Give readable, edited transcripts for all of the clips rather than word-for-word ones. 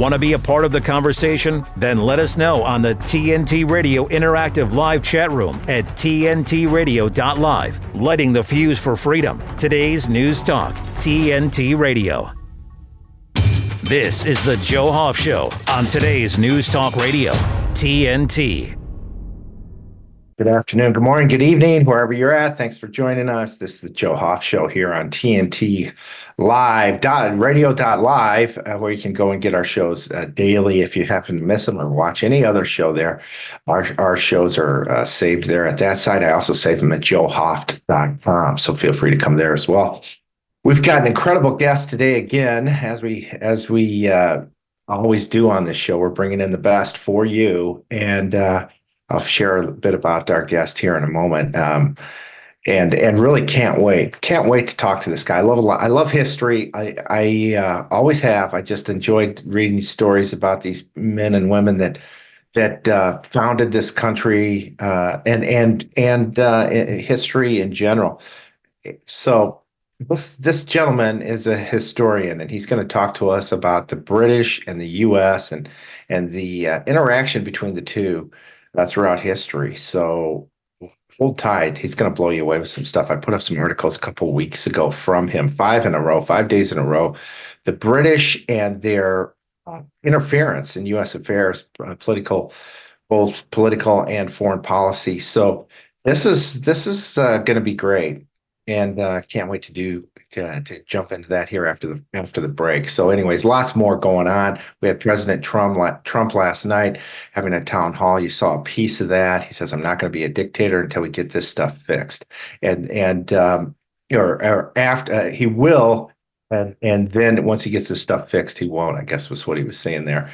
Want to be a part of the conversation? Then let us know on the TNT Radio Interactive Live chat room at tntradio.live. Lighting the fuse for freedom. Today's News Talk, TNT Radio. This is the Joe Hoft Show on today's News Talk Radio, TNT. Good afternoon, good morning, good evening, wherever you're at. Thanks for joining us. This is the Joe Hoft Show here on TNT Live, radio.live, where you can go and get our shows daily if you happen to miss them or watch any other show there. Our shows are saved there at that site. I also save them at joehoft.com, so feel free to come there as well. We've got an incredible guest today again, as we always do on this show. We're bringing in the best for you, and I'll share a bit about our guest here in a moment, and really can't wait to talk to this guy. I love history. I always have. I just enjoyed reading stories about these men and women that founded this country, and history in general. So this gentleman is a historian, and he's going to talk to us about the British and the U.S. and the interaction between the two throughout history. So hold tight. He's going to blow you away with some stuff. I put up some articles a couple weeks ago from him, 5 days in a row, the British and their interference in U.S. affairs, both political and foreign policy. So this is going to be great, and can't wait to jump into that here after the break. So anyways, lots more going on. We had President Trump last night having a town hall. You saw a piece of that. He says, I'm not going to be a dictator until we get this stuff fixed. And after he will. And then once he gets this stuff fixed, he won't, I guess was what he was saying there.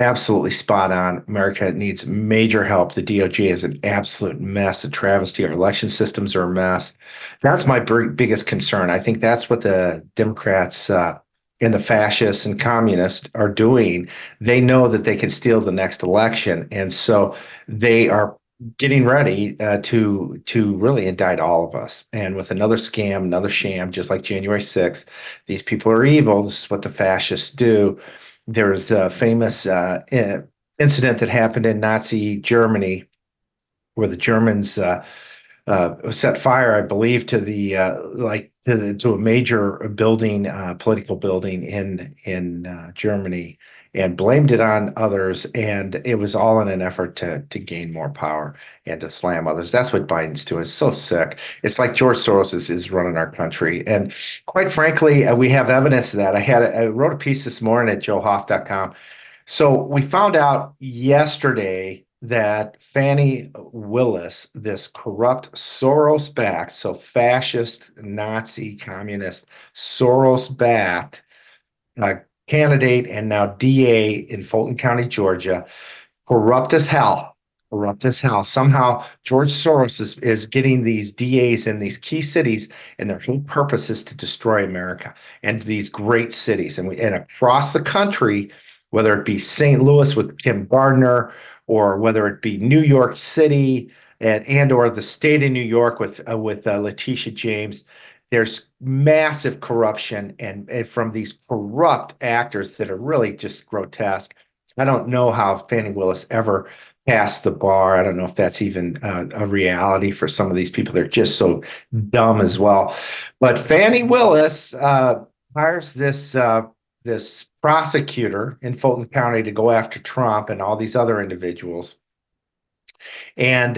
Absolutely spot on. America needs major help. The DOJ is an absolute mess, a travesty. Our election systems are a mess. That's my biggest concern. I think that's what the Democrats and the fascists and communists are doing. They know that they can steal the next election. And so they are getting ready to really indict all of us, and with another scam, another sham, just like January 6th. These people are evil. This is what the fascists do. There's a famous incident that happened in Nazi Germany where the Germans set fire, I believe, to a major building, political building in Germany, and blamed it on others, and it was all in an effort to gain more power and to slam others. That's what Biden's doing. It's so sick. It's like George Soros is running our country, and quite frankly, we have evidence of that. I wrote a piece this morning at joehoft.com. So we found out yesterday that Fani Willis, this corrupt Soros-backed, so fascist, Nazi, communist, Soros-backed candidate and now DA in Fulton County, Georgia, corrupt as hell. Somehow George Soros is getting these DAs in these key cities, and their whole purpose is to destroy America and these great cities. And across the country, whether it be St. Louis with Kim Gardner, or whether it be New York City and or the state of New York with Letitia James, there's massive corruption and from these corrupt actors that are really just grotesque. I don't know how Fani Willis ever passed the bar. I don't know if that's even a reality for some of these people. They're just so dumb as well. But Fani Willis hires this prosecutor in Fulton County to go after Trump and all these other individuals. And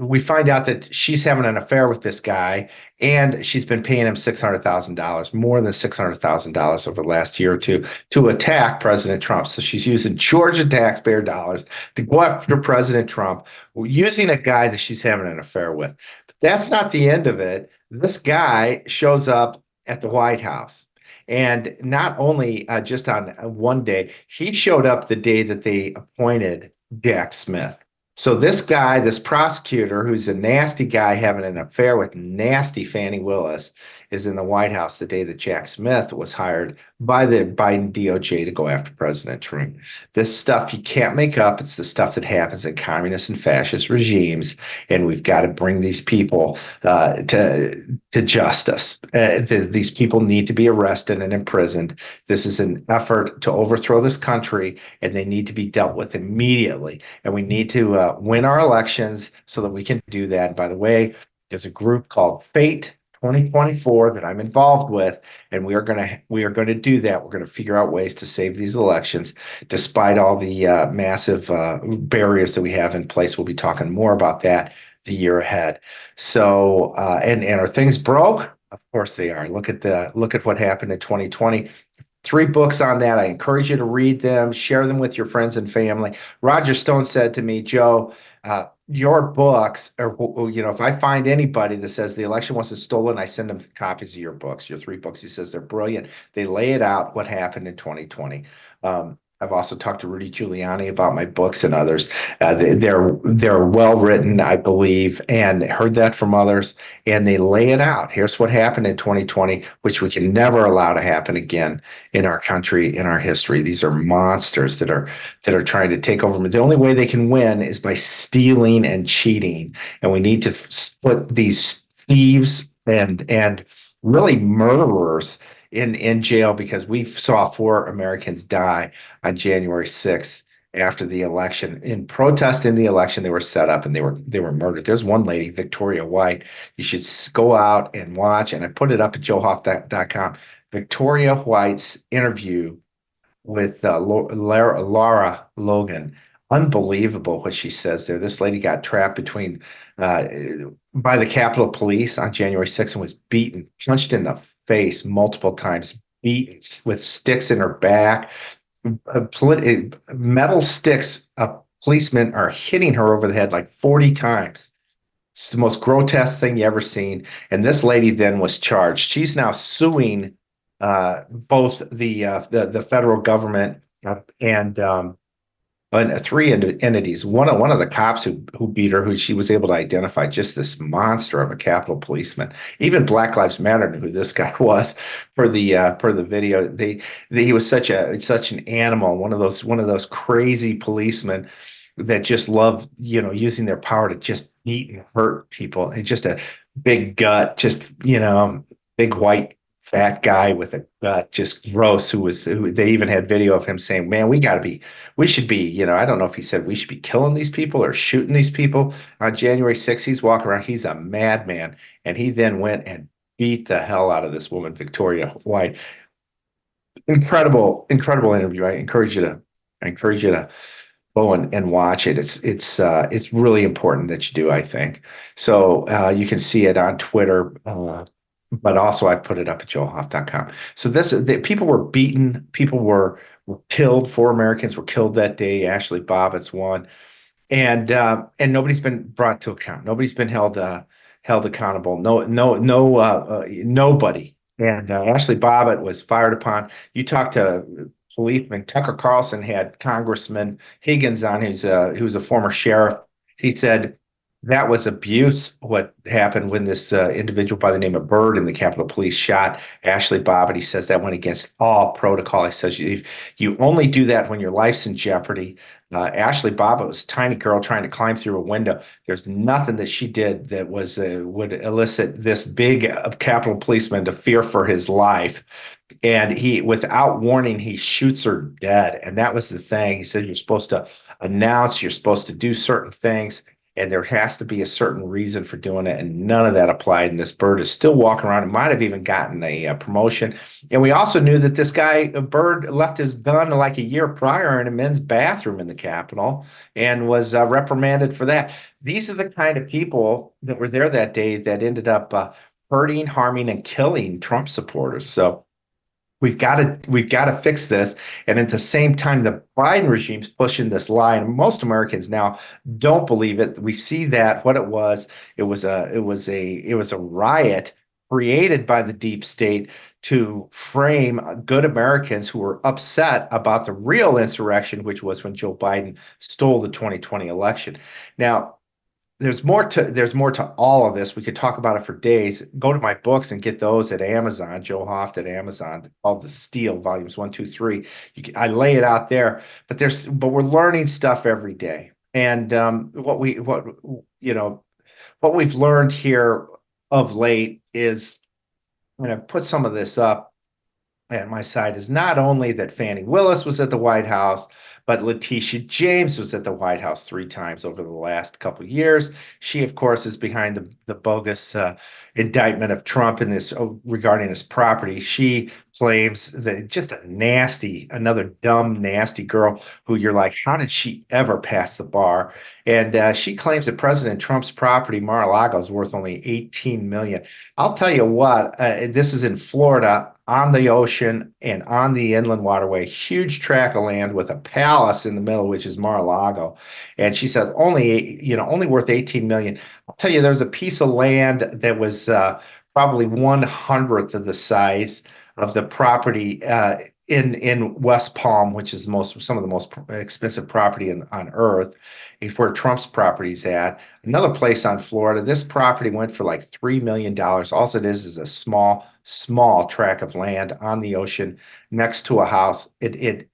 we find out that she's having an affair with this guy, and she's been paying him $600,000, more than $600,000 over the last year or two, to attack President Trump. So she's using Georgia taxpayer dollars to go after President Trump, using a guy that she's having an affair with. But that's not the end of it. This guy shows up at the White House. And not only just on one day, he showed up the day that they appointed Jack Smith. So this guy, this prosecutor, who's a nasty guy having an affair with nasty Fani Willis, is in the White House the day that Jack Smith was hired by the Biden DOJ to go after President Trump. This stuff you can't make up. It's the stuff that happens in communist and fascist regimes, and we've got to bring these people to justice. These people need to be arrested and imprisoned. This is an effort to overthrow this country, and they need to be dealt with immediately. And we need to win our elections so that we can do that. By the way, there's a group called Fate 2024 that I'm involved with, and we are going to do that. We're going to figure out ways to save these elections, despite all the massive barriers that we have in place. We'll be talking more about that the year ahead. So, and are things broke? Of course they are. Look at what happened in 2020. 3 books on that. I encourage you to read them, share them with your friends and family. Roger Stone said to me, Joe, your books, or, you know, if I find anybody that says the election wasn't stolen, I send them copies of your books, your 3 books. He says they're brilliant. They lay it out what happened in 2020. I've also talked to Rudy Giuliani about my books and others. They're well written, I believe, and heard that from others. And they lay it out. Here's what happened in 2020, which we can never allow to happen again in our country, in our history. These are monsters that are trying to take over. The only way they can win is by stealing and cheating. And we need to put these thieves and really murderers in jail, because we saw 4 Americans die on January 6th after the election. In protest in the election, they were set up and they were murdered. There's one lady, Victoria White. You should go out and watch, and I put it up at joehoft.com. Victoria White's interview with Lara Logan. Unbelievable what she says there. This lady got trapped between by the Capitol Police on January 6th and was beaten, punched in the face multiple times, beaten with sticks in her back, metal sticks. Policemen are hitting her over the head like 40 times. It's the most grotesque thing you ever seen. And this lady then was charged. She's now suing both the federal government and 3 entities. One of the cops who beat her, who she was able to identify, just this monster of a Capitol policeman. Even Black Lives Matter knew who this guy was per the video. He was such an animal. One of those crazy policemen that just love, you know, using their power to just beat and hurt people. And just a big gut, just, you know, big white fat guy with a gut, just gross, who they even had video of him saying, man, we should be, you know, I don't know if he said we should be killing these people or shooting these people on January 6th. He's walking around. He's a madman. And he then went and beat the hell out of this woman, Victoria White. Incredible, incredible interview. I encourage you to go and watch it. It's really important that you do, I think. So you can see it on Twitter, but also I put it up at joehoft.com. So people were beaten, people were killed. 4 Americans were killed that day. Ashli Babbitt's one, and nobody's been brought to account. Nobody's been held accountable. Nobody. And Ashli Babbitt was fired upon. You talk to policemen. Tucker Carlson had Congressman Higgins on, who's a former sheriff. He said that was abuse, what happened when this individual by the name of Byrd in the Capitol Police shot Ashli Babbitt. He says that went against all protocol. He says you only do that when your life's in jeopardy. Ashli Babbitt was a tiny girl trying to climb through a window. There's nothing that she did that would elicit this big Capitol policeman to fear for his life. And he, without warning, he shoots her dead. And that was the thing. He said you're supposed to announce, you're supposed to do certain things, and there has to be a certain reason for doing it, and none of that applied. And this Byrd is still walking around. He might have even gotten a promotion. And we also knew that this guy, Byrd, left his gun like a year prior in a men's bathroom in the Capitol and was reprimanded for that. These are the kind of people that were there that day that ended up hurting, harming, and killing Trump supporters. So we've got to fix this. And at the same time, the Biden regime's pushing this lie, and most Americans now don't believe it. We see that what it was a riot created by the deep state to frame good Americans who were upset about the real insurrection, which was when Joe Biden stole the 2020 election. Now, There's more to all of this. We could talk about it for days. Go to my books and get those at Amazon, Joe Hoft at Amazon, called The Steel, volumes 1, 2, 3. I lay it out there, but we're learning stuff every day. And what we've learned here of late is, I'm going to put some of this up at my side, is not only that Fani Willis was at the White House, but Letitia James was at the White House 3 times over the last couple of years. She, of course, is behind the bogus indictment of Trump regarding his property. She claims that just another dumb, nasty girl who you're like, how did she ever pass the bar? And she claims that President Trump's property, Mar-a-Lago, is worth only $18 million. I'll tell you what, this is in Florida, on the ocean and on the inland waterway, huge tract of land with a palace in the middle, which is Mar-a-Lago. And she said only worth $18 million. I'll tell you, there's a piece of land that was probably 1/100th of the size of the property in West Palm, which is some of the most expensive property on earth, is where Trump's property's at. Another place on Florida, this property went for like $3 million. All it is a small tract of land on the ocean next to a house. It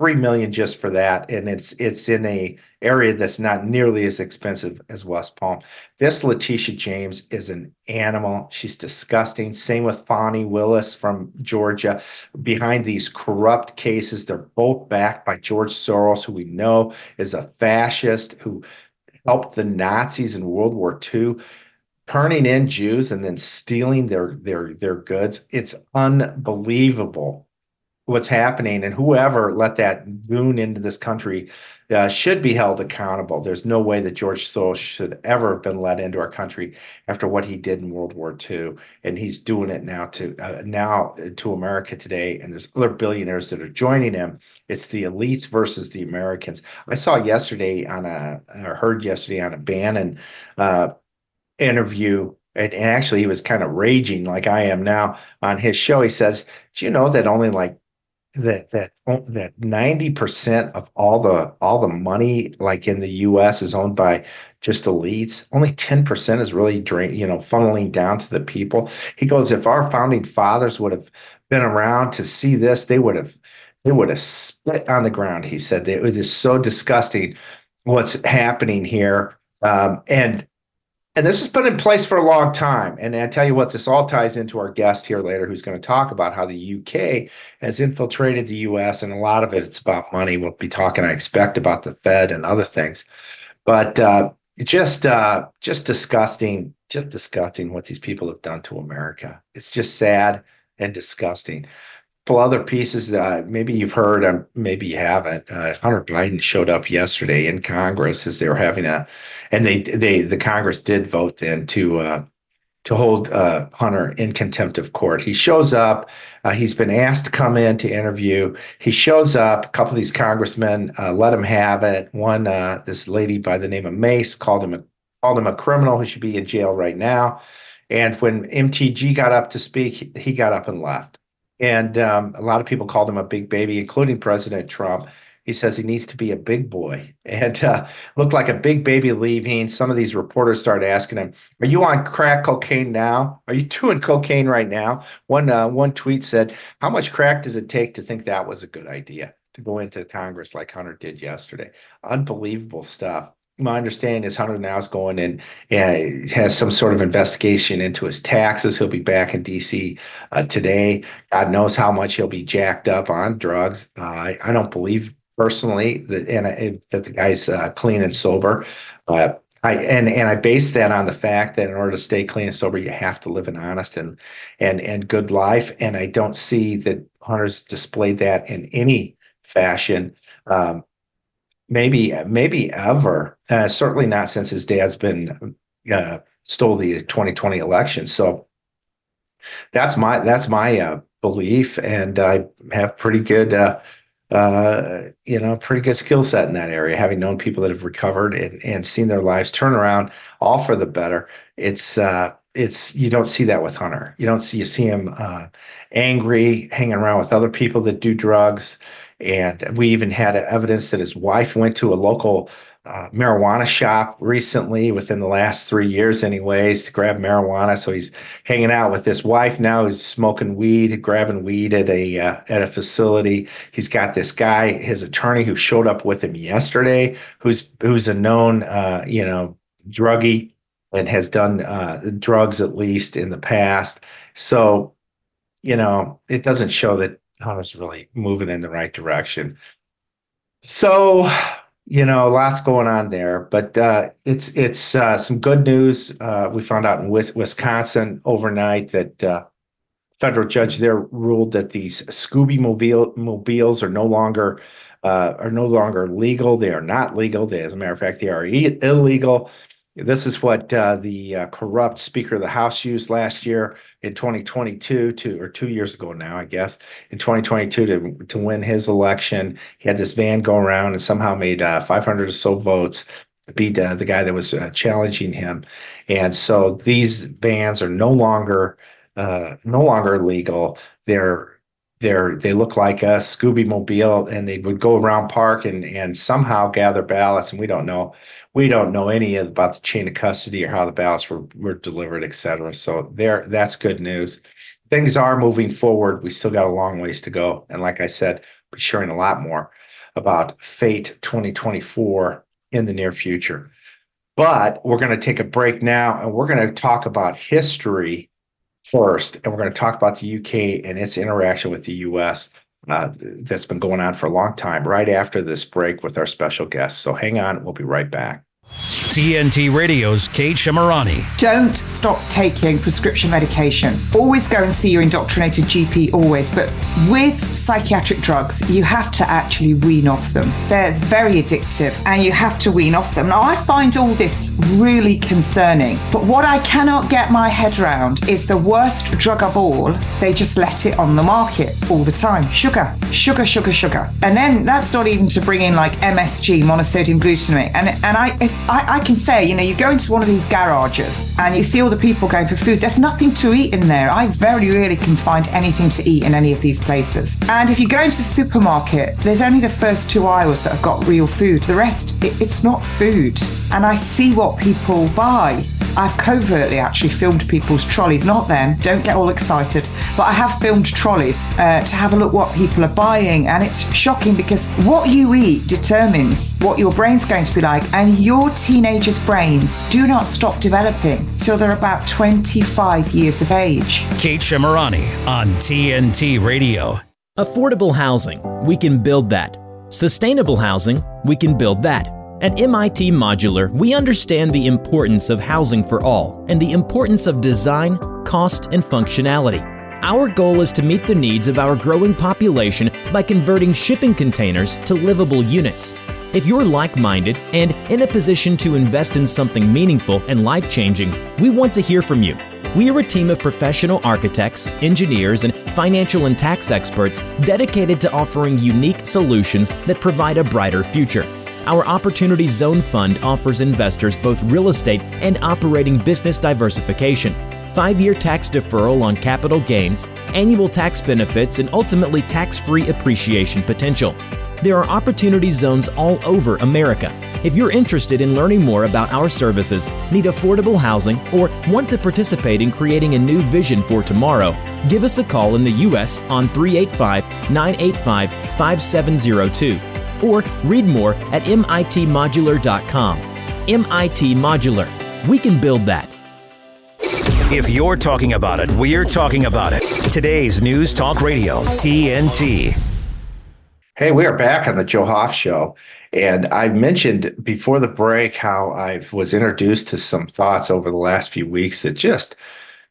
$3 million just for that, and it's in a area that's not nearly as expensive as West Palm. This Letitia James is an animal. She's disgusting. Same with Fani Willis from Georgia, behind these corrupt cases. They're both backed by George Soros, who we know is a fascist who helped the Nazis in World War II, turning in Jews and then stealing their goods. It's unbelievable what's happening, and whoever let that goon into this country should be held accountable. There's no way that George Soros should ever have been let into our country after what he did in World War II, and he's doing it now to America today, and there's other billionaires that are joining him. It's the elites versus the Americans. I heard yesterday on a Bannon interview, and actually he was kind of raging like I am now on his show. He says, do you know that only like that 90% of all the money like in the U.S. is owned by just elites? Only 10% is really funneling down to the people. He goes, if our founding fathers would have been around to see this, they would have spit on the ground. He said it is so disgusting what's happening here, and this has been in place for a long time. And I tell you what, this all ties into our guest here later, who's going to talk about how the UK has infiltrated the US, and a lot of it's about money. We'll be talking, I expect, about the Fed and other things. But just disgusting what these people have done to America. It's just sad and disgusting. A couple other pieces that maybe you've heard, maybe you haven't. Hunter Biden showed up yesterday in Congress as they were having the Congress did vote then to hold Hunter in contempt of court. He shows up. He's been asked to come in to interview. He shows up. A couple of these congressmen let him have it. One, this lady by the name of Mace, called him a criminal who should be in jail right now. And when MTG got up to speak, he got up and left. And a lot of people called him a big baby, including President Trump. He says he needs to be a big boy, and looked like a big baby leaving. Some of these reporters started asking him, are you on crack cocaine now? Are you doing cocaine right now? One tweet said, how much crack does it take to think that was a good idea, to go into Congress like Hunter did yesterday? Unbelievable stuff. My understanding is Hunter now is going and has some sort of investigation into his taxes. He'll be back in D.C. Today. God knows how much he'll be jacked up on drugs. I don't believe personally that the guy's clean and sober. I base that on the fact that in order to stay clean and sober, you have to live an honest and good life. And I don't see that Hunter's displayed that in any fashion. Maybe ever. Certainly not since his dad's been stole the 2020 election. So that's my belief, and I have pretty good skill set in that area, having known people that have recovered and seen their lives turn around, all for the better. It's you don't see that with Hunter. You see him angry, hanging around with other people that do drugs. And we even had evidence that his wife went to a local marijuana shop recently, within the last 3 years anyways, to grab marijuana. So he's hanging out with his wife now. He's smoking weed, grabbing weed at a facility. He's got this guy, his attorney, who showed up with him yesterday, who's a known druggie and has done drugs at least in the past. So it doesn't show that Hunter's really moving in the right direction. So, lots going on there, but it's some good news. We found out in Wisconsin overnight that federal judge there ruled that these Scooby mobiles are no longer legal. They are not legal. They, as a matter of fact, they are illegal. This is what the corrupt Speaker of the House used last year in 2022, 2 years ago now, I guess, in 2022 to win his election. He had this van go around and somehow made 500 or so votes to beat the guy that was challenging him. And so these vans are no longer legal. They look like a Scooby mobile, and they would go around park and somehow gather ballots. And we don't know any about the chain of custody or how the ballots were delivered, et cetera. So that's good news. Things are moving forward. We still got a long ways to go. And like I said, we'll be sharing a lot more about Fate 2024 in the near future. But we're going to take a break now, and we're going to talk about history first, and we're going to talk about the UK and its interaction with the US that's been going on for a long time, right after this break with our special guest. So hang on, we'll be right back. TNT Radio's Kate Shimarani. Don't stop taking prescription medication. Always go and see your indoctrinated GP, always. But with psychiatric drugs, you have to actually wean off them. They're very addictive, and you have to wean off them. Now, I find all this really concerning, but what I cannot get my head around is the worst drug of all. They just let it on the market all the time. Sugar, sugar, sugar, sugar. And then that's not even to bring in like MSG, monosodium glutamate. And I can say, you go into one of these garages and you see all the people going for food. There's nothing to eat in there. I very rarely can find anything to eat in any of these places. And if you go into the supermarket, there's only the first two aisles that have got real food. The rest, it's not food. And I see what people buy. I've covertly actually filmed people's trolleys, not them, don't get all excited, but I have filmed trolleys to have a look what people are buying. And it's shocking, because what you eat determines what your brain's going to be like, and your teenagers' brains do not stop developing till they're about 25 years of age. Kate Shimarani on TNT Radio. Affordable housing, we can build that. Sustainable housing, we can build that. At MIT Modular, we understand the importance of housing for all and the importance of design, cost, and functionality. Our goal is to meet the needs of our growing population by converting shipping containers to livable units. If you're like-minded and in a position to invest in something meaningful and life-changing, we want to hear from you. We are a team of professional architects, engineers, and financial and tax experts dedicated to offering unique solutions that provide a brighter future. Our Opportunity Zone Fund offers investors both real estate and operating business diversification, 5-year tax deferral on capital gains, annual tax benefits, and ultimately tax-free appreciation potential. There are opportunity zones all over America. If you're interested in learning more about our services, need affordable housing, or want to participate in creating a new vision for tomorrow, give us a call in the U.S. on 385-985-5702. Or read more at mitmodular.com. MIT Modular. We can build that. If you're talking about it, we're talking about it. Today's News Talk Radio, TNT. Hey, we are back on the Joe Hoft Show. And I mentioned before the break how I was introduced to some thoughts over the last few weeks that just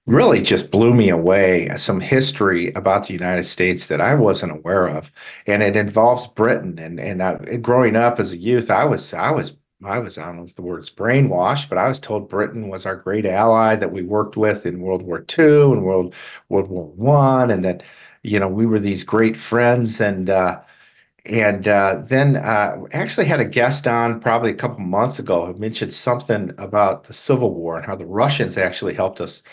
really just blew me away, some history about the United States that I wasn't aware of, and it involves Britain. And I, growing up as a youth, I was I don't know if the word's brainwashed, but I was told Britain was our great ally that we worked with in World War II and World War I, and that we were these great friends. And then actually had a guest on probably a couple months ago who mentioned something about the Civil War and how the Russians actually helped us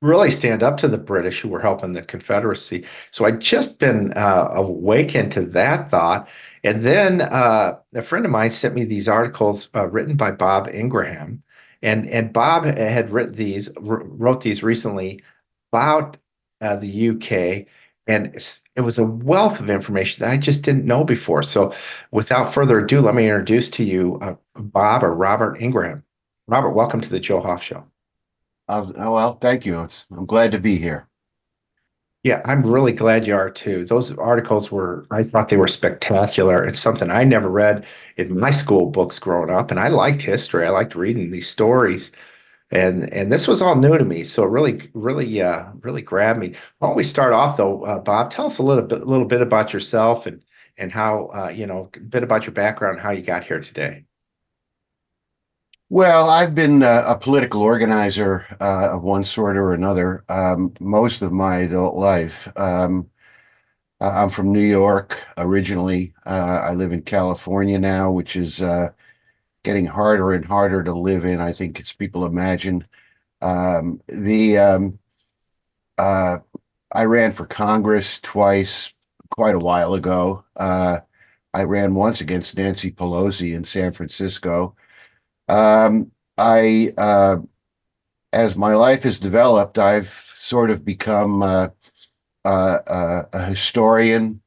really stand up to the British who were helping the Confederacy. So I'd just been awakened to that thought. And then a friend of mine sent me these articles written by Bob Ingraham. And Bob had wrote these recently about the UK. And it was a wealth of information that I just didn't know before. So without further ado, let me introduce to you Bob or Robert Ingraham. Robert, welcome to the Joe Hoft Show. Well, thank you. I'm glad to be here. Yeah, I'm really glad you are too. Those articles I thought they were spectacular. It's something I never read in my school books growing up, and I liked history. I liked reading these stories, and this was all new to me. So it really grabbed me. Why don't we start off though, Bob? Tell us a little bit about yourself and how a bit about your background and how you got here today. Well, I've been a political organizer of one sort or another most of my adult life. I'm from New York originally. I live in California now, which is getting harder and harder to live in, I think, as people imagine. I ran for Congress twice quite a while ago. I ran once against Nancy Pelosi in San Francisco. As my life has developed, I've sort of become a historian.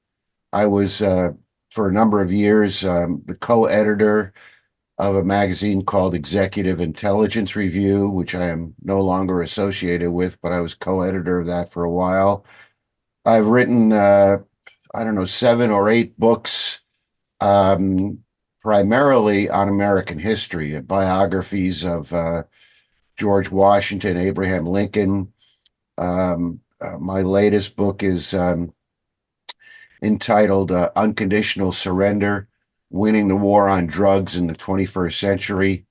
I was, for a number of years, the co-editor of a magazine called Executive Intelligence Review, which I am no longer associated with, but I was co-editor of that for a while. I've written, I don't know, 7 or 8 books, primarily on American history, biographies of George Washington, Abraham Lincoln. My latest book is entitled Unconditional Surrender, Winning the War on Drugs in the 21st Century,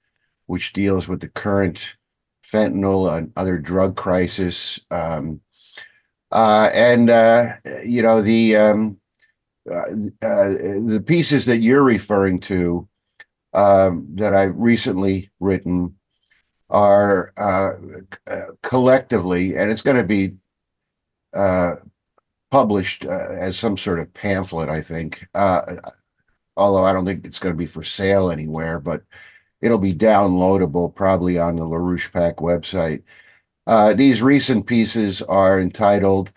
which deals with the current fentanyl and other drug crisis. The pieces that you're referring to that I've recently written are collectively, and it's going to be published as some sort of pamphlet, I think, although I don't think it's going to be for sale anywhere, but it'll be downloadable probably on the LaRouche PAC website. These recent pieces are entitled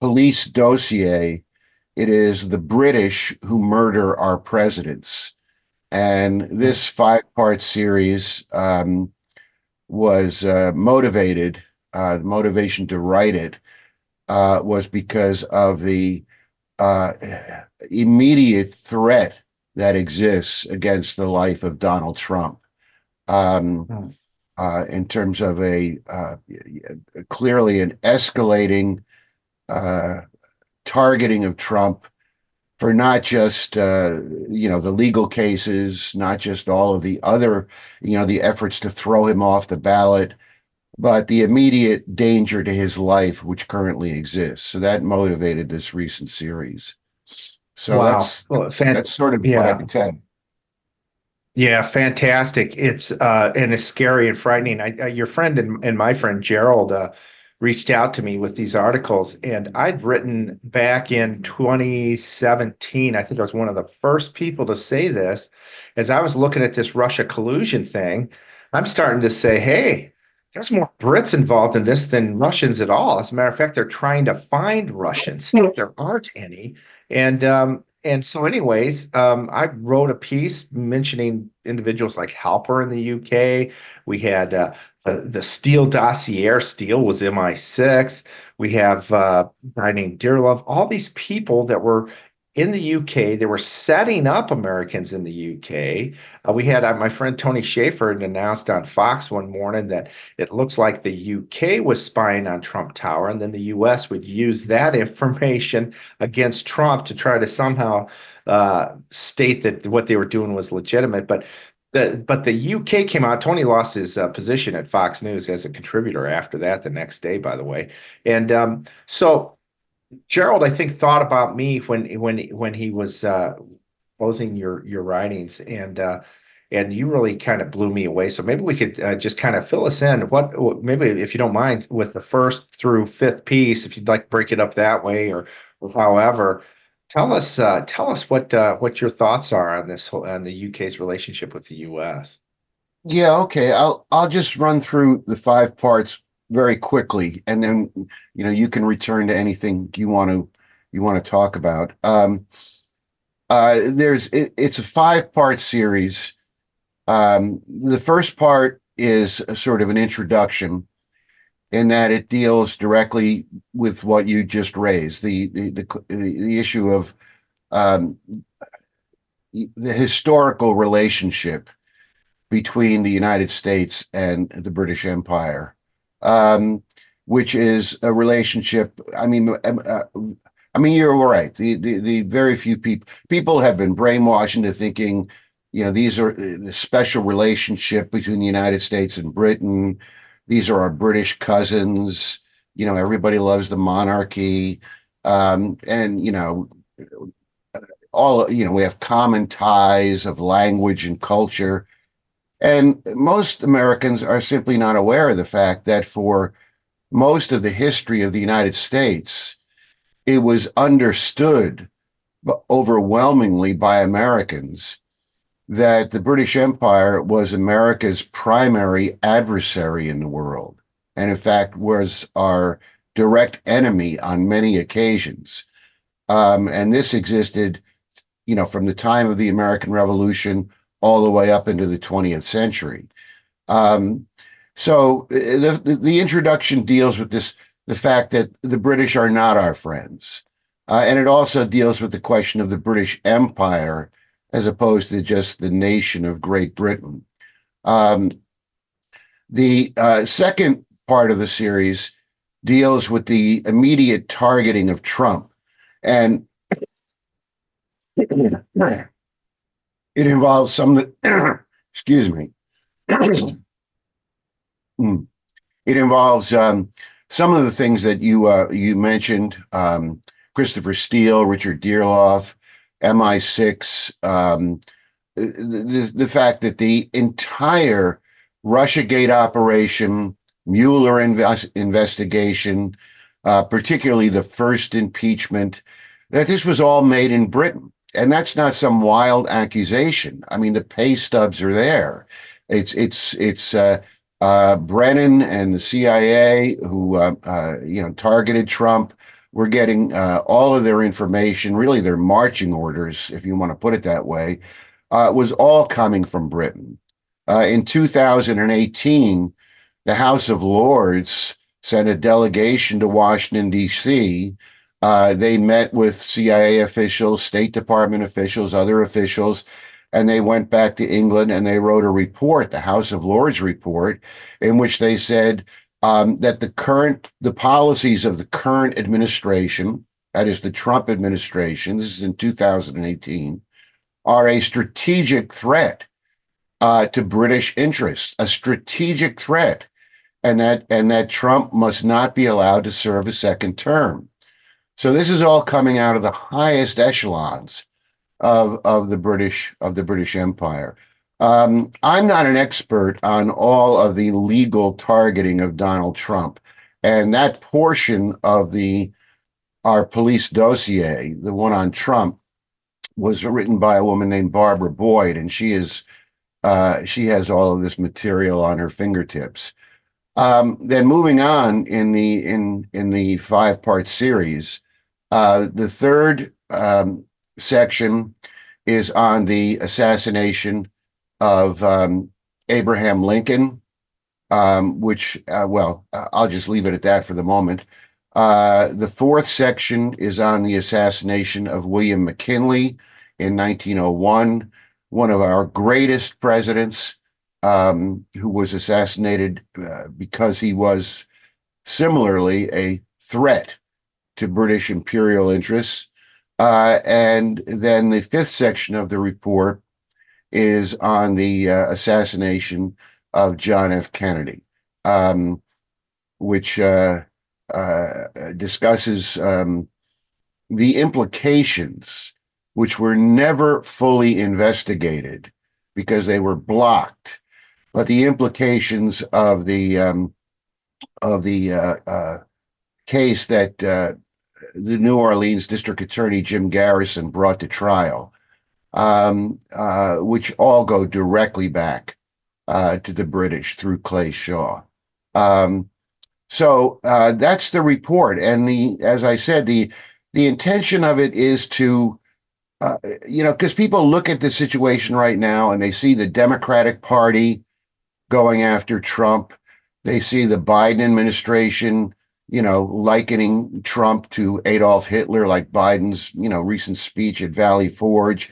Police Dossier, It is the British Who Murder Our Presidents. And this 5-part series was motivated. The motivation to write it was because of the immediate threat that exists against the life of Donald Trump in terms of clearly an escalating targeting of Trump for not just, the legal cases, not just all of the other, the efforts to throw him off the ballot, but the immediate danger to his life, which currently exists. So that motivated this recent series. So wow. That's sort of what I can tell. Yeah, fantastic. It's and it's scary and frightening. Your friend and my friend Gerald reached out to me with these articles, and I'd written back in 2017, I think I was one of the first people to say this, as I was looking at this Russia collusion thing, I'm starting to say, hey, there's more Brits involved in this than Russians at all. As a matter of fact, they're trying to find Russians. There aren't any. And so anyways, I wrote a piece mentioning individuals like Halper in the UK. We had the Steele dossier. Steele was MI6. We have a guy named Dearlove. All these people that were in the UK, they were setting up Americans in the UK. We had my friend Tony Schaefer had announced on Fox one morning that it looks like the UK was spying on Trump Tower, and then the US would use that information against Trump to try to somehow state that what they were doing was legitimate. But the UK came out. Tony lost his position at Fox News as a contributor after that the next day, by the way. And so Gerald, I think, thought about me when he was closing your writings, and and you really kind of blew me away. So maybe we could just kind of fill us in. What maybe, if you don't mind, with the first through fifth piece, if you'd like to break it up that way, or however, tell us what your thoughts are on this whole, on the UK's relationship with the US. Yeah, okay. I'll just run through the five parts very quickly, and then you can return to anything you want to talk about. It's a five-part series. The first part is a sort of an introduction, in that it deals directly with what you just raised, the issue of the historical relationship between the United States and the British Empire, which is a relationship. I mean, you're all right. The very few people have been brainwashed into thinking, these are the special relationship between the United States and Britain. These are our British cousins. Everybody loves the monarchy. We have common ties of language and culture. And most Americans are simply not aware of the fact that for most of the history of the United States, it was understood overwhelmingly by Americans that the British Empire was America's primary adversary in the world, and in fact was our direct enemy on many occasions. And this existed, from the time of the American Revolution all the way up into the 20th century. So the introduction deals with this, the fact that the British are not our friends. And it also deals with the question of the British Empire as opposed to just the nation of Great Britain. The second part of the series deals with the immediate targeting of Trump. And it involves some of the things that you mentioned, Christopher Steele, Richard Dearloffe, MI6, the fact that the entire Russiagate operation, Mueller investigation, particularly the first impeachment, that this was all made in Britain. And that's not some wild accusation. I mean, the pay stubs are there. It's Brennan and the CIA who targeted Trump. We're getting all of their information, really their marching orders, if you want to put it that way, was all coming from Britain. In 2018, the House of Lords sent a delegation to Washington, D.C. They met with CIA officials, State Department officials, other officials, and they went back to England and they wrote a report, the House of Lords report, in which they said, that the policies of the current administration, that is the Trump administration, this is in 2018, are a strategic threat to British interests, a strategic threat, and that Trump must not be allowed to serve a second term. So this is all coming out of the highest echelons of the British Empire. I'm not an expert on all of the legal targeting of Donald Trump, and that portion of our police dossier, the one on Trump, was written by a woman named Barbara Boyd, and she has all of this material on her fingertips. Then moving on in the five-part series, the third section is on the assassination of Abraham Lincoln, which I'll just leave it at that for the moment. The fourth section is on the assassination of William McKinley in 1901, one of our greatest presidents, who was assassinated because he was similarly a threat to British imperial interests. And then the fifth section of the report is on the assassination of John F. Kennedy, which discusses the implications, which were never fully investigated, because they were blocked. But the implications of the case that the New Orleans District Attorney Jim Garrison brought to trial, which all go directly back to the British through Clay Shaw. So that's the report, and as I said, the intention of it is to, because people look at the situation right now and they see the Democratic Party going after Trump, they see the Biden administration, likening Trump to Adolf Hitler, like Biden's, recent speech at Valley Forge.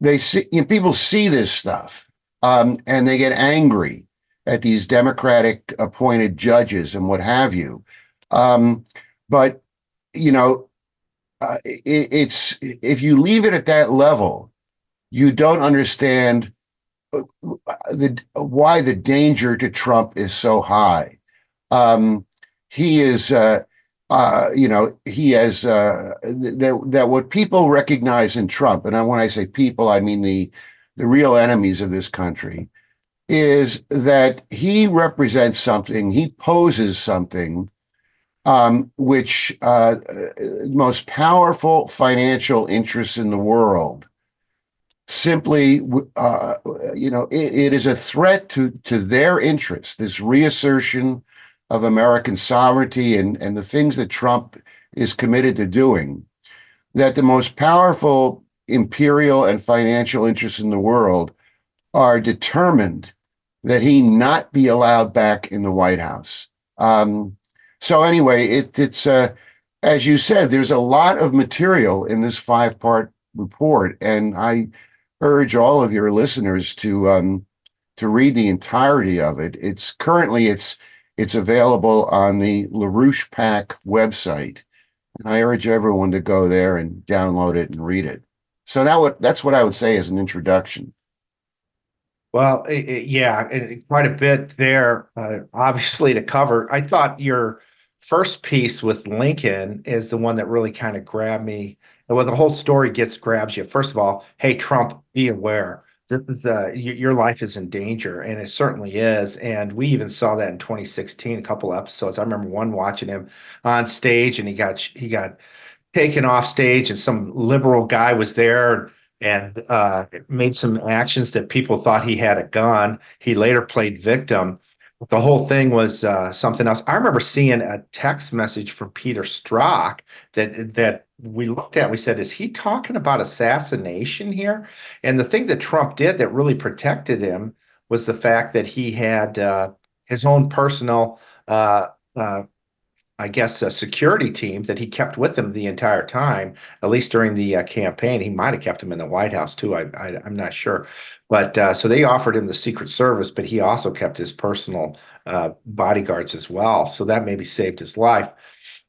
They see, people see this stuff, and they get angry at these Democratic appointed judges and what have you. But if you leave it at that level, you don't understand why the danger to Trump is so high. He has what people recognize in Trump, and when I say people, I mean the real enemies of this country, is that he represents something, he poses something, which most powerful financial interests in the world simply, it is a threat to their interests, this reassertion of American sovereignty and the things that Trump is committed to doing, that the most powerful imperial and financial interests in the world are determined that he not be allowed back in the White House. So anyway, it's as you said, there's a lot of material in this 5-part report, and I urge all of your listeners to read the entirety of it. It's currently available on the LaRouche PAC website, and I urge everyone to go there and download it and read it. So that's what I would say as an introduction. Well, quite a bit there, obviously, to cover. I thought your first piece with Lincoln is the one that really kind of grabbed me. And well, the whole story grabs you. First of all, hey, Trump, be aware. This is your life is in danger, and it certainly is. And we even saw that in 2016, a couple episodes. I remember one watching him on stage, and he got taken off stage, and some liberal guy was there and made some actions that people thought he had a gun. He later played victim. The whole thing was something else. I remember seeing a text message from Peter Strzok that we looked at. We said, is he talking about assassination here? And the thing that Trump did that really protected him was the fact that he had his own personal, a security team that he kept with him the entire time, at least during the campaign. He might have kept him in the White House, too. I'm not sure. But so they offered him the Secret Service, but he also kept his personal bodyguards as well. So that maybe saved his life.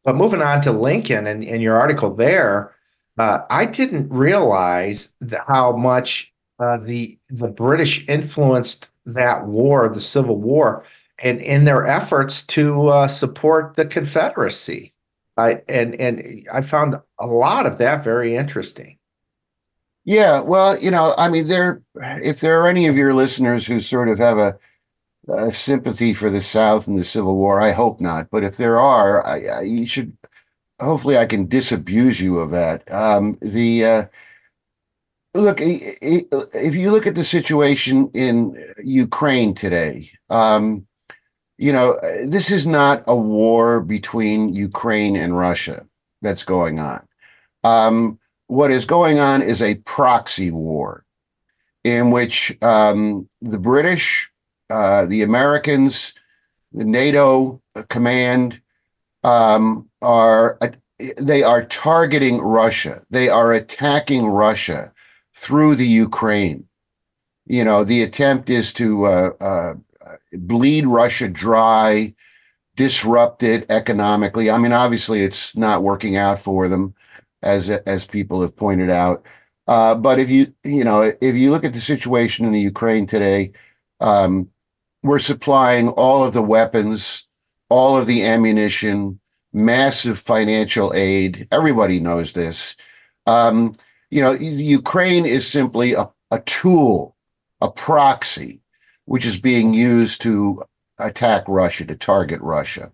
But moving on to Lincoln and your article there, I didn't realize how much the British influenced that war, the Civil War, and in their efforts to support the Confederacy. And I found a lot of that very interesting. Yeah, well, if there are any of your listeners who sort of have a sympathy for the South and the Civil War, I hope not. But if there are, you should. Hopefully, I can disabuse you of that. Look, if you look at the situation in Ukraine today, this is not a war between Ukraine and Russia that's going on. What is going on is a proxy war in which the British, the Americans, the NATO command are targeting Russia. They are attacking Russia through the Ukraine. The attempt is to bleed Russia dry, disrupt it economically. I mean, obviously, it's not working out for them, as people have pointed out. But if you look at the situation in the Ukraine today, we're supplying all of the weapons, all of the ammunition, massive financial aid. Everybody knows this. Ukraine is simply a tool a proxy, which is being used to attack Russia, to target Russia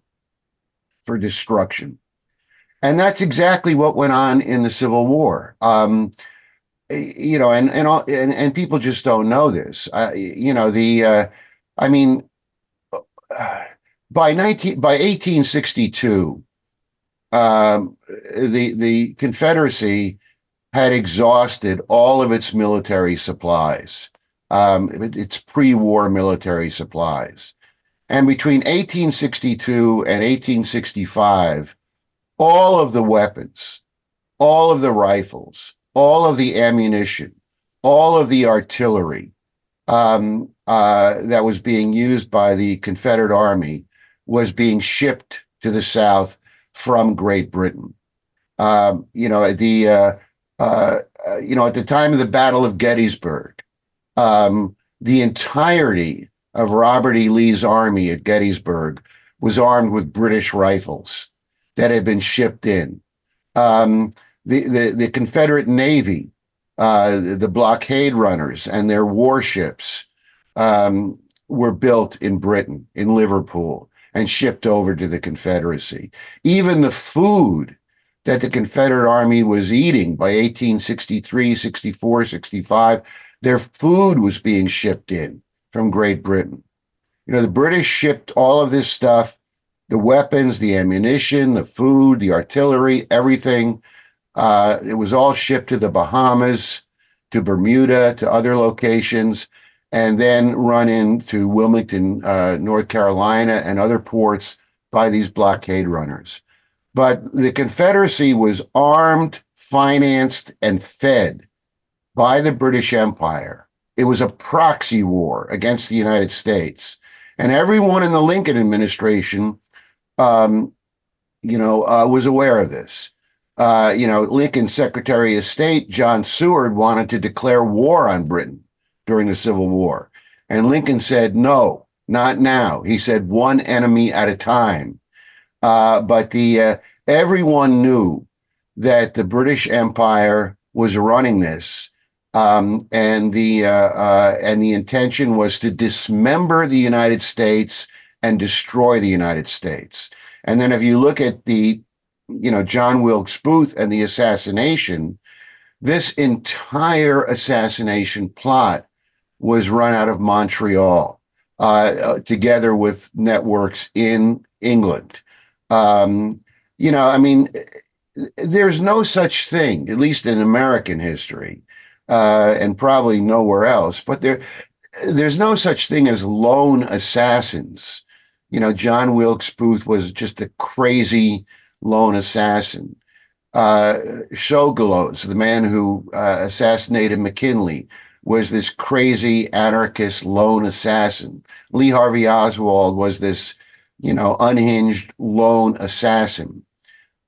for destruction. And that's exactly what went on in the Civil War. You know, and people just don't know this. You know, the I mean, by 1862, the Confederacy had exhausted all of its military supplies, its pre-war military supplies. And between 1862 and 1865, all of the weapons, all of the rifles, all of the ammunition, all of the artillery that was being used by the Confederate Army was being shipped to the South from Great Britain. You know, the you know, at the time of the Battle of Gettysburg, the entirety of Robert E. Lee's army at Gettysburg was armed with British rifles that had been shipped in. The Confederate Navy, the blockade runners and their warships were built in Britain, in Liverpool, and shipped over to the Confederacy. Even the food that the Confederate Army was eating by 1863, 64, 65, their food was being shipped in from Great Britain. You know, the British shipped all of this stuff, the weapons, the ammunition, the food, the artillery, everything. It was all shipped to the Bahamas, to Bermuda, to other locations, and then run into Wilmington, North Carolina, and other ports by these blockade runners. But the Confederacy was armed, financed, and fed by the British Empire. It was a proxy war against the United States. And everyone in the Lincoln administration you know, was aware of this. You know, Lincoln's Secretary of State, John Seward, wanted to declare war on Britain during the Civil War. And Lincoln said, no, not now. He said one enemy at a time. But the everyone knew that the British Empire was running this. And the intention was to dismember the United States and destroy the United States. And then if you look at the, you know, John Wilkes Booth and the assassination, this entire assassination plot was run out of Montreal, together with networks in England. You know, I mean, there's no such thing, at least in American history, and probably nowhere else, but there's no such thing as lone assassins. You know, John Wilkes Booth was just a crazy lone assassin. Czolgosz, the man who assassinated McKinley, was this crazy anarchist lone assassin. Lee Harvey Oswald was this, you know, unhinged lone assassin.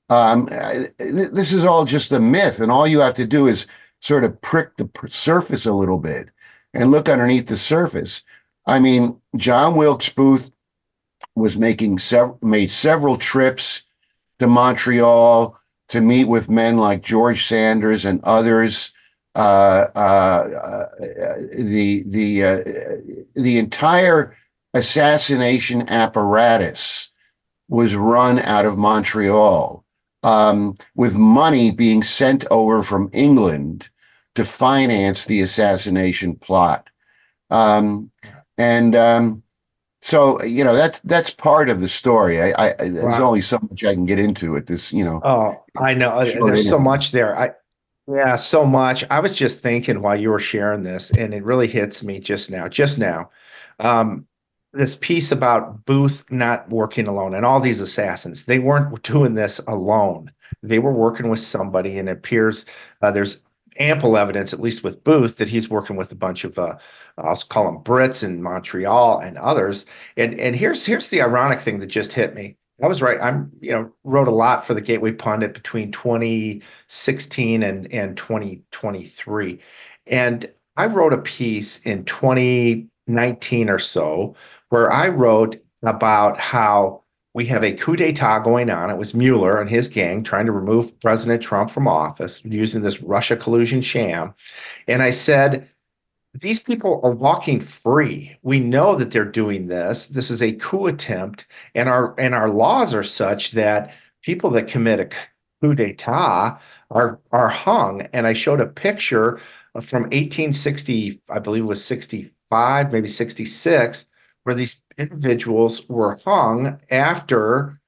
This is all just a myth, and all you have to do is sort of prick the surface a little bit and look underneath the surface. I mean, John Wilkes Booth was made several trips to Montreal to meet with men like George Sanders and others. The entire assassination apparatus was run out of Montreal, with money being sent over from England to finance the assassination plot. So, you know, that's part of the story. There's only so much I can get into at this, you know. Oh, I know. There's so much there. Yeah, so much. I was just thinking while you were sharing this, and it really hits me just now. This piece about Booth not working alone, and all these assassins, they weren't doing this alone. They were working with somebody, and it appears there's ample evidence, at least with Booth, that he's working with a bunch of, I'll call them Brits in Montreal and others. And here's the ironic thing that just hit me. I was right. Wrote a lot for the Gateway Pundit between 2016 and 2023. And I wrote a piece in 2019 or so where I wrote about how we have a coup d'etat going on. It was Mueller and his gang trying to remove President Trump from office using this Russia collusion sham. And I said, These people are walking free. We know that they're doing this. This is a coup attempt, and our laws are such that people that commit a coup d'etat are hung. And I showed a picture from 1860, I believe it was 65, maybe 66, where these individuals were hung after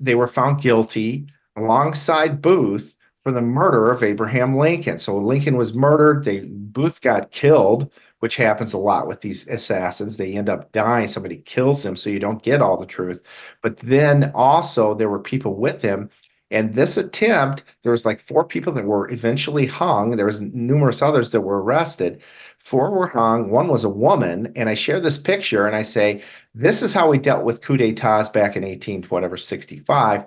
they were found guilty alongside Booth for the murder of Abraham Lincoln. So Lincoln was murdered. Booth got killed, which happens a lot with these assassins. They end up dying. Somebody kills him, so you don't get all the truth. But then also there were people with him. And this attempt, there was like 4 people that were eventually hung. There was numerous others that were arrested. 4 were hung. 1 was a woman. And I share this picture and I say, this is how we dealt with coup d'etats back in 1865.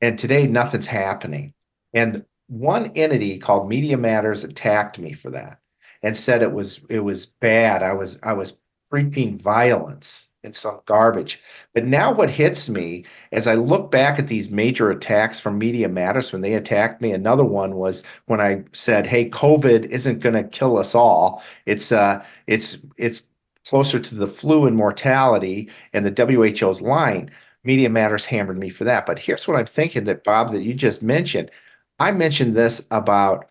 And today nothing's happening. And one entity called Media Matters attacked me for that and said it was bad. I was preaching violence and some garbage. But now what hits me as I look back at these major attacks from Media Matters, when they attacked me, another one was when I said, "Hey, COVID isn't going to kill us all. It's closer to the flu and mortality, and the WHO's lying." Media Matters hammered me for that. But here's what I'm thinking, that Bob, that you just mentioned. I mentioned this about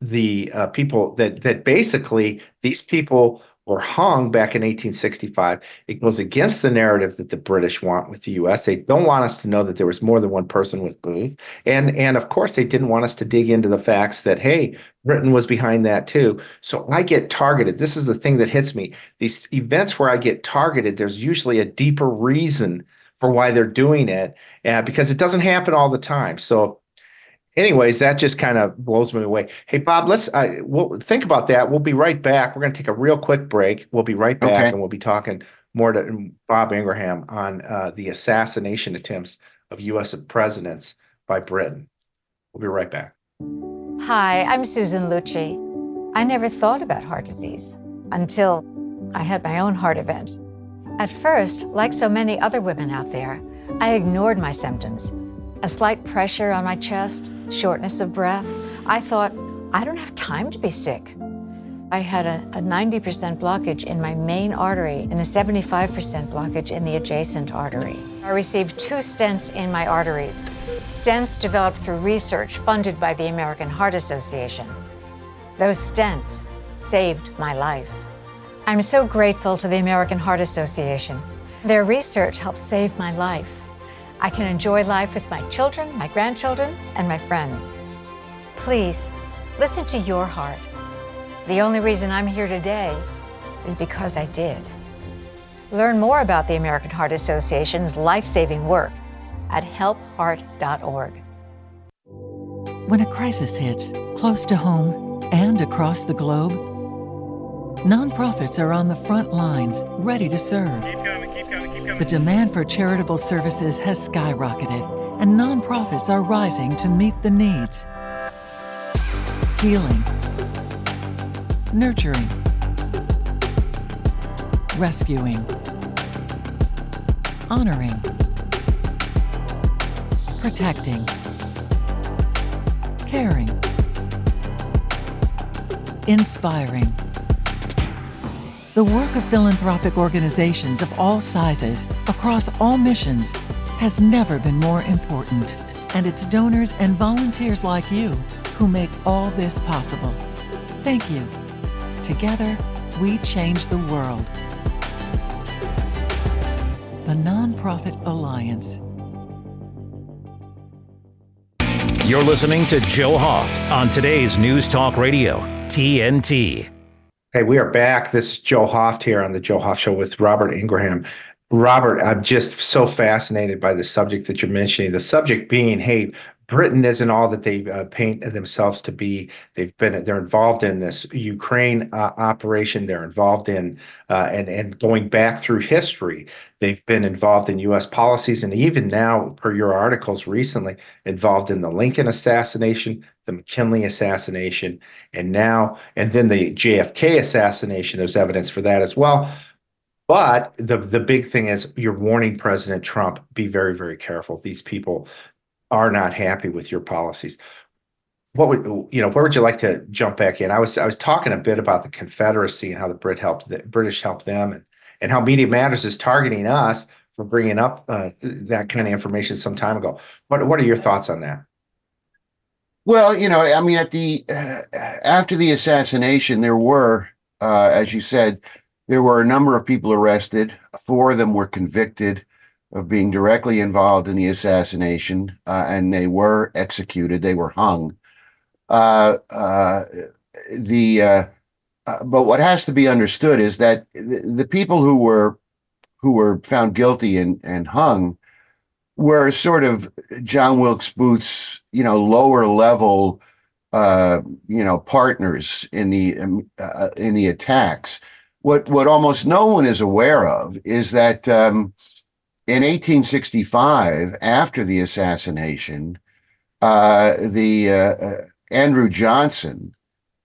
the people that basically these people were hung back in 1865. It goes against the narrative that the British want with the U.S. They don't want us to know that there was more than one person with Booth. And of course, they didn't want us to dig into the facts that, hey, Britain was behind that too. So I get targeted. This is the thing that hits me. These events where I get targeted, there's usually a deeper reason for why they're doing it, because it doesn't happen all the time. So anyways, that just kind of blows me away. Hey, Bob, we'll think about that. We'll be right back. We're going to take a real quick break. We'll be right back, okay. And we'll be talking more to Bob Ingraham on the assassination attempts of U.S. presidents by Britain. We'll be right back. Hi, I'm Susan Lucci. I never thought about heart disease until I had my own heart event. At first, like so many other women out there, I ignored my symptoms. A slight pressure on my chest, shortness of breath. I thought, I don't have time to be sick. I had a 90% blockage in my main artery and a 75% blockage in the adjacent artery. I received 2 stents in my arteries. Stents developed through research funded by the American Heart Association. Those stents saved my life. I'm so grateful to the American Heart Association. Their research helped save my life. I can enjoy life with my children, my grandchildren, and my friends. Please, listen to your heart. The only reason I'm here today is because I did. Learn more about the American Heart Association's life-saving work at helpheart.org. When a crisis hits, close to home and across the globe, nonprofits are on the front lines, ready to serve. Keep coming. The demand for charitable services has skyrocketed, and nonprofits are rising to meet the needs. Healing, nurturing, rescuing, honoring, protecting, caring, inspiring. The work of philanthropic organizations of all sizes, across all missions, has never been more important. And it's donors and volunteers like you who make all this possible. Thank you. Together, we change the world. The Nonprofit Alliance. You're listening to Joe Hoft on today's News Talk Radio, TNT. Hey, we are back. This is Joe Hoft here on the Joe Hoft Show with Robert Ingraham. Robert, I'm just so fascinated by the subject that you're mentioning. The subject being, hey, Britain isn't all that they paint themselves to be. They're involved in this Ukraine operation. They're involved in and going back through history, they've been involved in U.S. policies, and even now, per your articles recently, involved in the Lincoln assassination, the McKinley assassination, and then the JFK assassination. There's evidence for that as well. But the big thing is you're warning President Trump, be very, very careful. These people are not happy with your policies. What would where would you like to jump back in? I was talking a bit about the Confederacy and how the British helped them, and how Media Matters is targeting us for bringing up that kind of information some time ago. What are your thoughts on that? Well, I mean, at the after the assassination, there were, as you said, there were a number of people arrested. Four of them were convicted of being directly involved in the assassination, and they were executed. They were hung. But what has to be understood is that the people who were found guilty and hung were sort of John Wilkes Booth's, lower level, partners in the attacks. What almost no one is aware of is that in 1865, after the assassination, Andrew Johnson,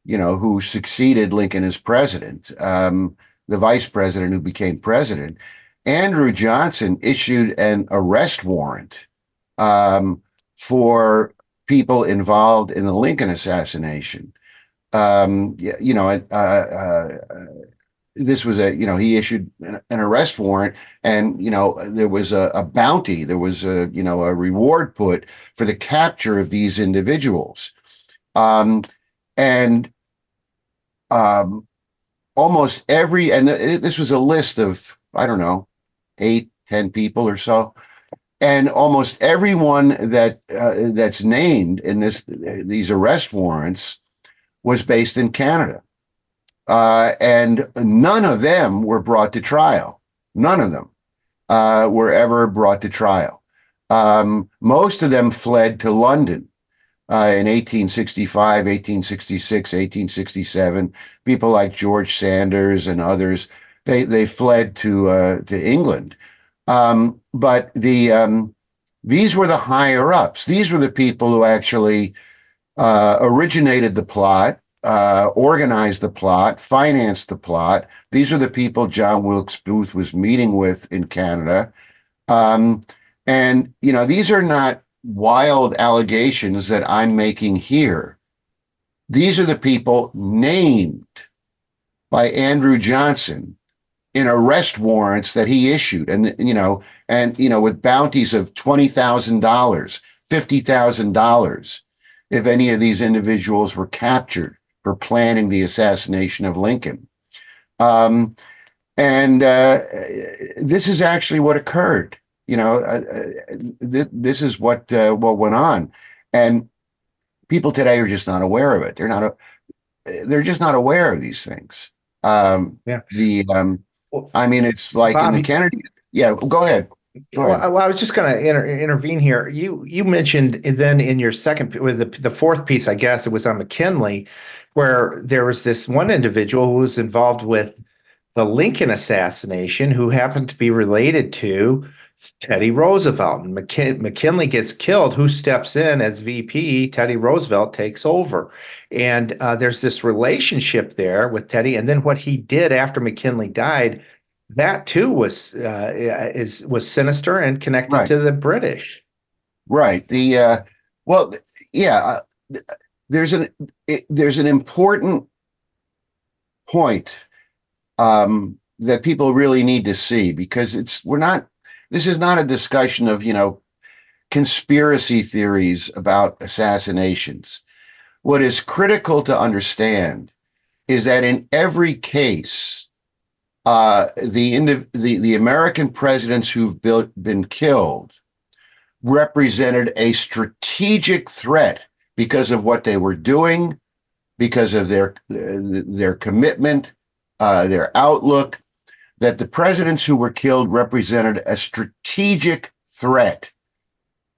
who succeeded Lincoln as president, the vice president who became president, Andrew Johnson issued an arrest warrant for people involved in the Lincoln assassination. This was he issued an arrest warrant, and there was a bounty, there was a reward put for the capture of these individuals, almost every, and this was a list of, I don't know, 8-10 people or so, and almost everyone that that's named in these arrest warrants was based in Canada. And none of them were brought to trial. None of them were ever brought to trial. Most of them fled to London in 1865, 1866, 1867. People like George Sanders and others, they fled to England. But these were the higher ups. These were the people who actually originated the plot, organized the plot, financed the plot. These are the people John Wilkes Booth was meeting with in Canada. These are not wild allegations that I'm making here. These are the people named by Andrew Johnson in arrest warrants that he issued, and with bounties of $20,000, $50,000, if any of these individuals were captured for planning the assassination of Lincoln. This is actually what occurred. This is what went on, and people today are just not aware of it. They're just not aware of these things. I mean, it's like Bobby, in the Kennedy. Yeah, go ahead. Well, I was just going to intervene here. You mentioned then in your second, with the fourth piece, I guess it was on McKinley, where there was this one individual who was involved with the Lincoln assassination, who happened to be related to Teddy Roosevelt. And McKinley gets killed. Who steps in as VP? Teddy Roosevelt takes over. And there's this relationship there with Teddy. And then what he did after McKinley died, that too was sinister and connected to the British. Right. There's an important point that people really need to see, because this is not a discussion of conspiracy theories about assassinations. What is critical to understand is that in every case, the American presidents who've been killed represented a strategic threat because of what they were doing, because of their commitment, their outlook, that the presidents who were killed represented a strategic threat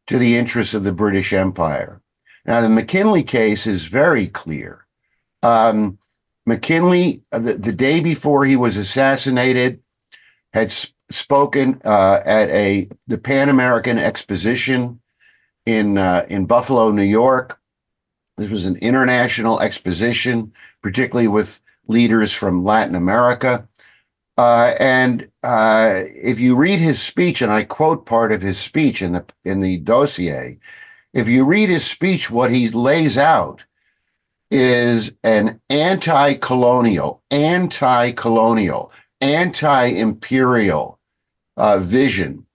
to the interests of the British Empire. Now, the McKinley case is very clear. McKinley, the day before he was assassinated, had spoken at the Pan American Exposition in Buffalo, New York. This was an international exposition, particularly with leaders from Latin America. If you read his speech, and I quote part of his speech in the dossier, If you read his speech, what he lays out is an anti-colonial, anti-imperial vision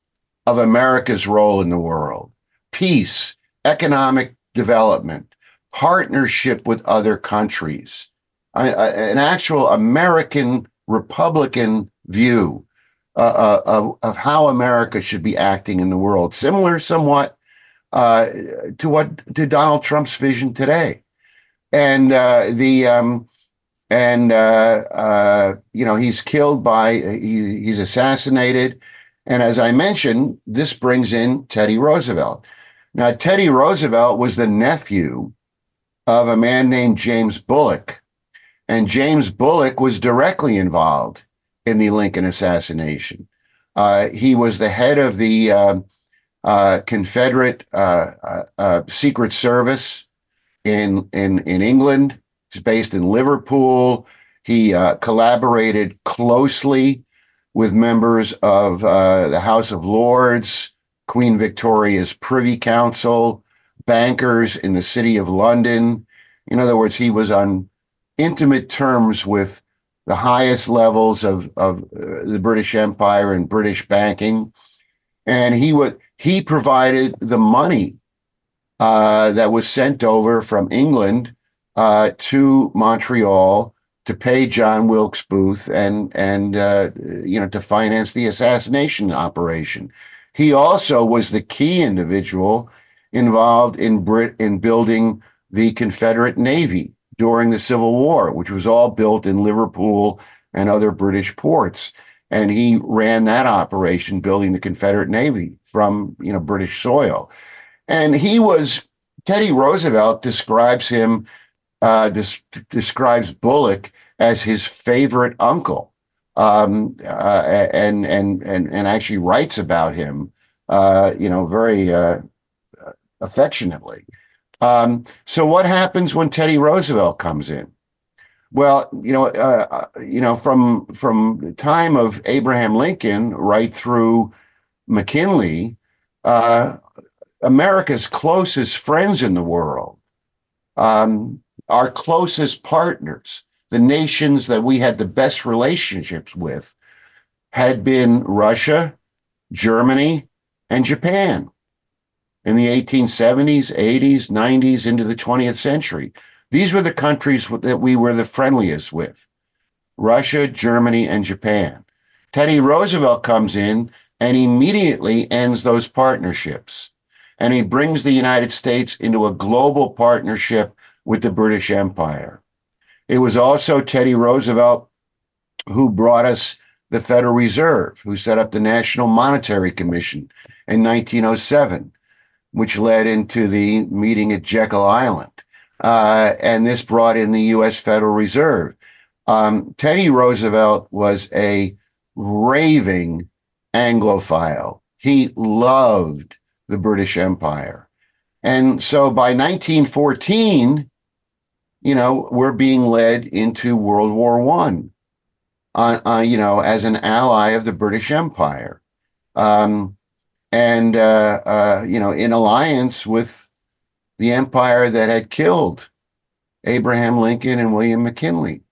of America's role in the world. Peace, economic development, partnership with other countries, an actual American Republican view of how America should be acting in the world, similar somewhat to Donald Trump's vision today. And you know, he's killed by, he's assassinated. And as I mentioned, this brings in Teddy Roosevelt. Now, Teddy Roosevelt was the nephew of a man named James Bullock. And James Bullock was directly involved in the Lincoln assassination. He was the head of the Confederate Secret Service in England. He's based in Liverpool. He collaborated closely with members of the House of Lords, Queen Victoria's Privy Council, bankers in the city of London. In other words, he was on intimate terms with the highest levels of the British Empire and British banking. And he provided the money that was sent over from England to Montreal to pay John Wilkes Booth and you know, to finance the assassination operation. He also was the key individual involved in building the Confederate Navy during the Civil War, which was all built in Liverpool and other British ports. And he ran that operation, building the Confederate Navy from, you know, British soil. And he was, Teddy Roosevelt describes him, describes Bullock as his favorite uncle, and actually writes about him, you know, very affectionately. So what happens when Teddy Roosevelt comes in? Well, you know, from the time of Abraham Lincoln right through McKinley, America's closest friends in the world, our closest partners, the nations that we had the best relationships with, had been Russia, Germany, and Japan. In the 1870s, 80s, 90s, into the 20th century. These were the countries that we were the friendliest with, Russia, Germany, and Japan. Teddy Roosevelt comes in and immediately ends those partnerships. And he brings the United States into a global partnership with the British Empire. It was also Teddy Roosevelt who brought us the Federal Reserve, who set up the National Monetary Commission in 1907. Which led into the meeting at Jekyll Island. And this brought in the U.S. Federal Reserve. Teddy Roosevelt was a raving Anglophile. He loved the British Empire. And so by 1914, you know, we're being led into World War I, you know, as an ally of the British Empire. And, you know, in alliance with the empire that had killed Abraham Lincoln and William McKinley.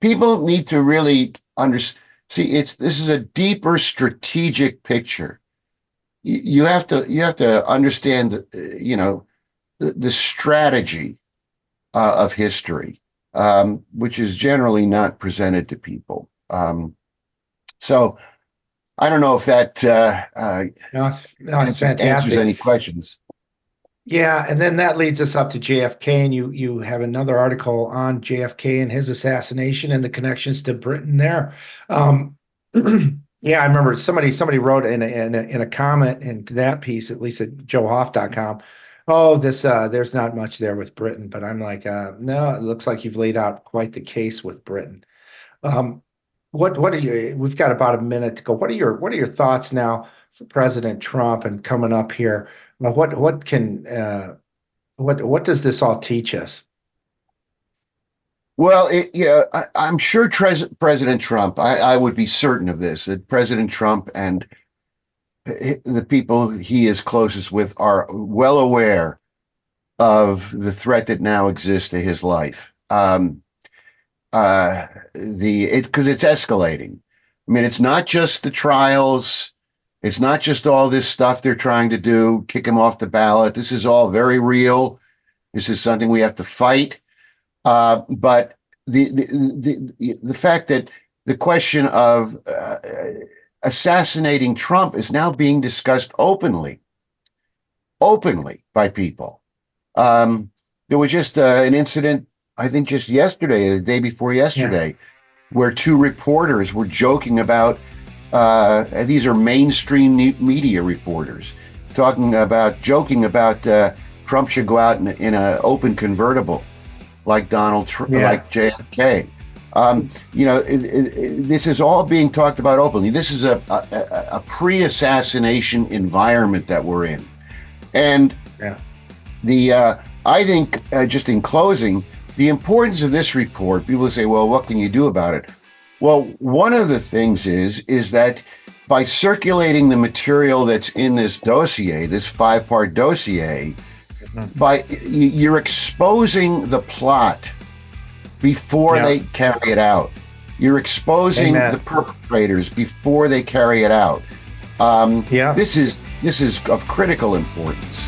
People need to really understand. See, this is a deeper strategic picture. You have to understand, you know, the strategy of history, which is generally not presented to people. So I don't know if that answers any questions. Yeah, and then that leads us up to JFK, and you have another article on JFK and his assassination and the connections to Britain there. Yeah, I remember somebody wrote in a comment in that piece, at least at joehoft.com, oh, this there's not much there with Britain, but I'm like, no, it looks like you've laid out quite the case with Britain. What are you? We've got about a minute to go. What are your thoughts now for President Trump and coming up here? What does this all teach us? Well, I'm sure President Trump. I would be certain of this, that President Trump and the people he is closest with are well aware of the threat that now exists to his life. Because it's escalating. I mean, it's not just the trials. It's not just all this stuff they're trying to do, kick him off the ballot. This is all very real. This is something we have to fight. But the fact that the question of assassinating Trump is now being discussed openly by people. There was just an incident, I think just yesterday, the day before yesterday, where two reporters were joking about, these are mainstream media reporters, joking about Trump should go out in an open convertible like Donald Trump, like JFK. This is all being talked about openly. This is a pre-assassination environment that we're in. And I think, just in closing, the importance of this report, people say, well, what can you do about it? Well, one of the things is that by circulating the material that's in this dossier, this five-part dossier, you're exposing the plot before they carry it out. You're exposing the perpetrators before they carry it out. This is of critical importance.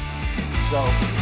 So.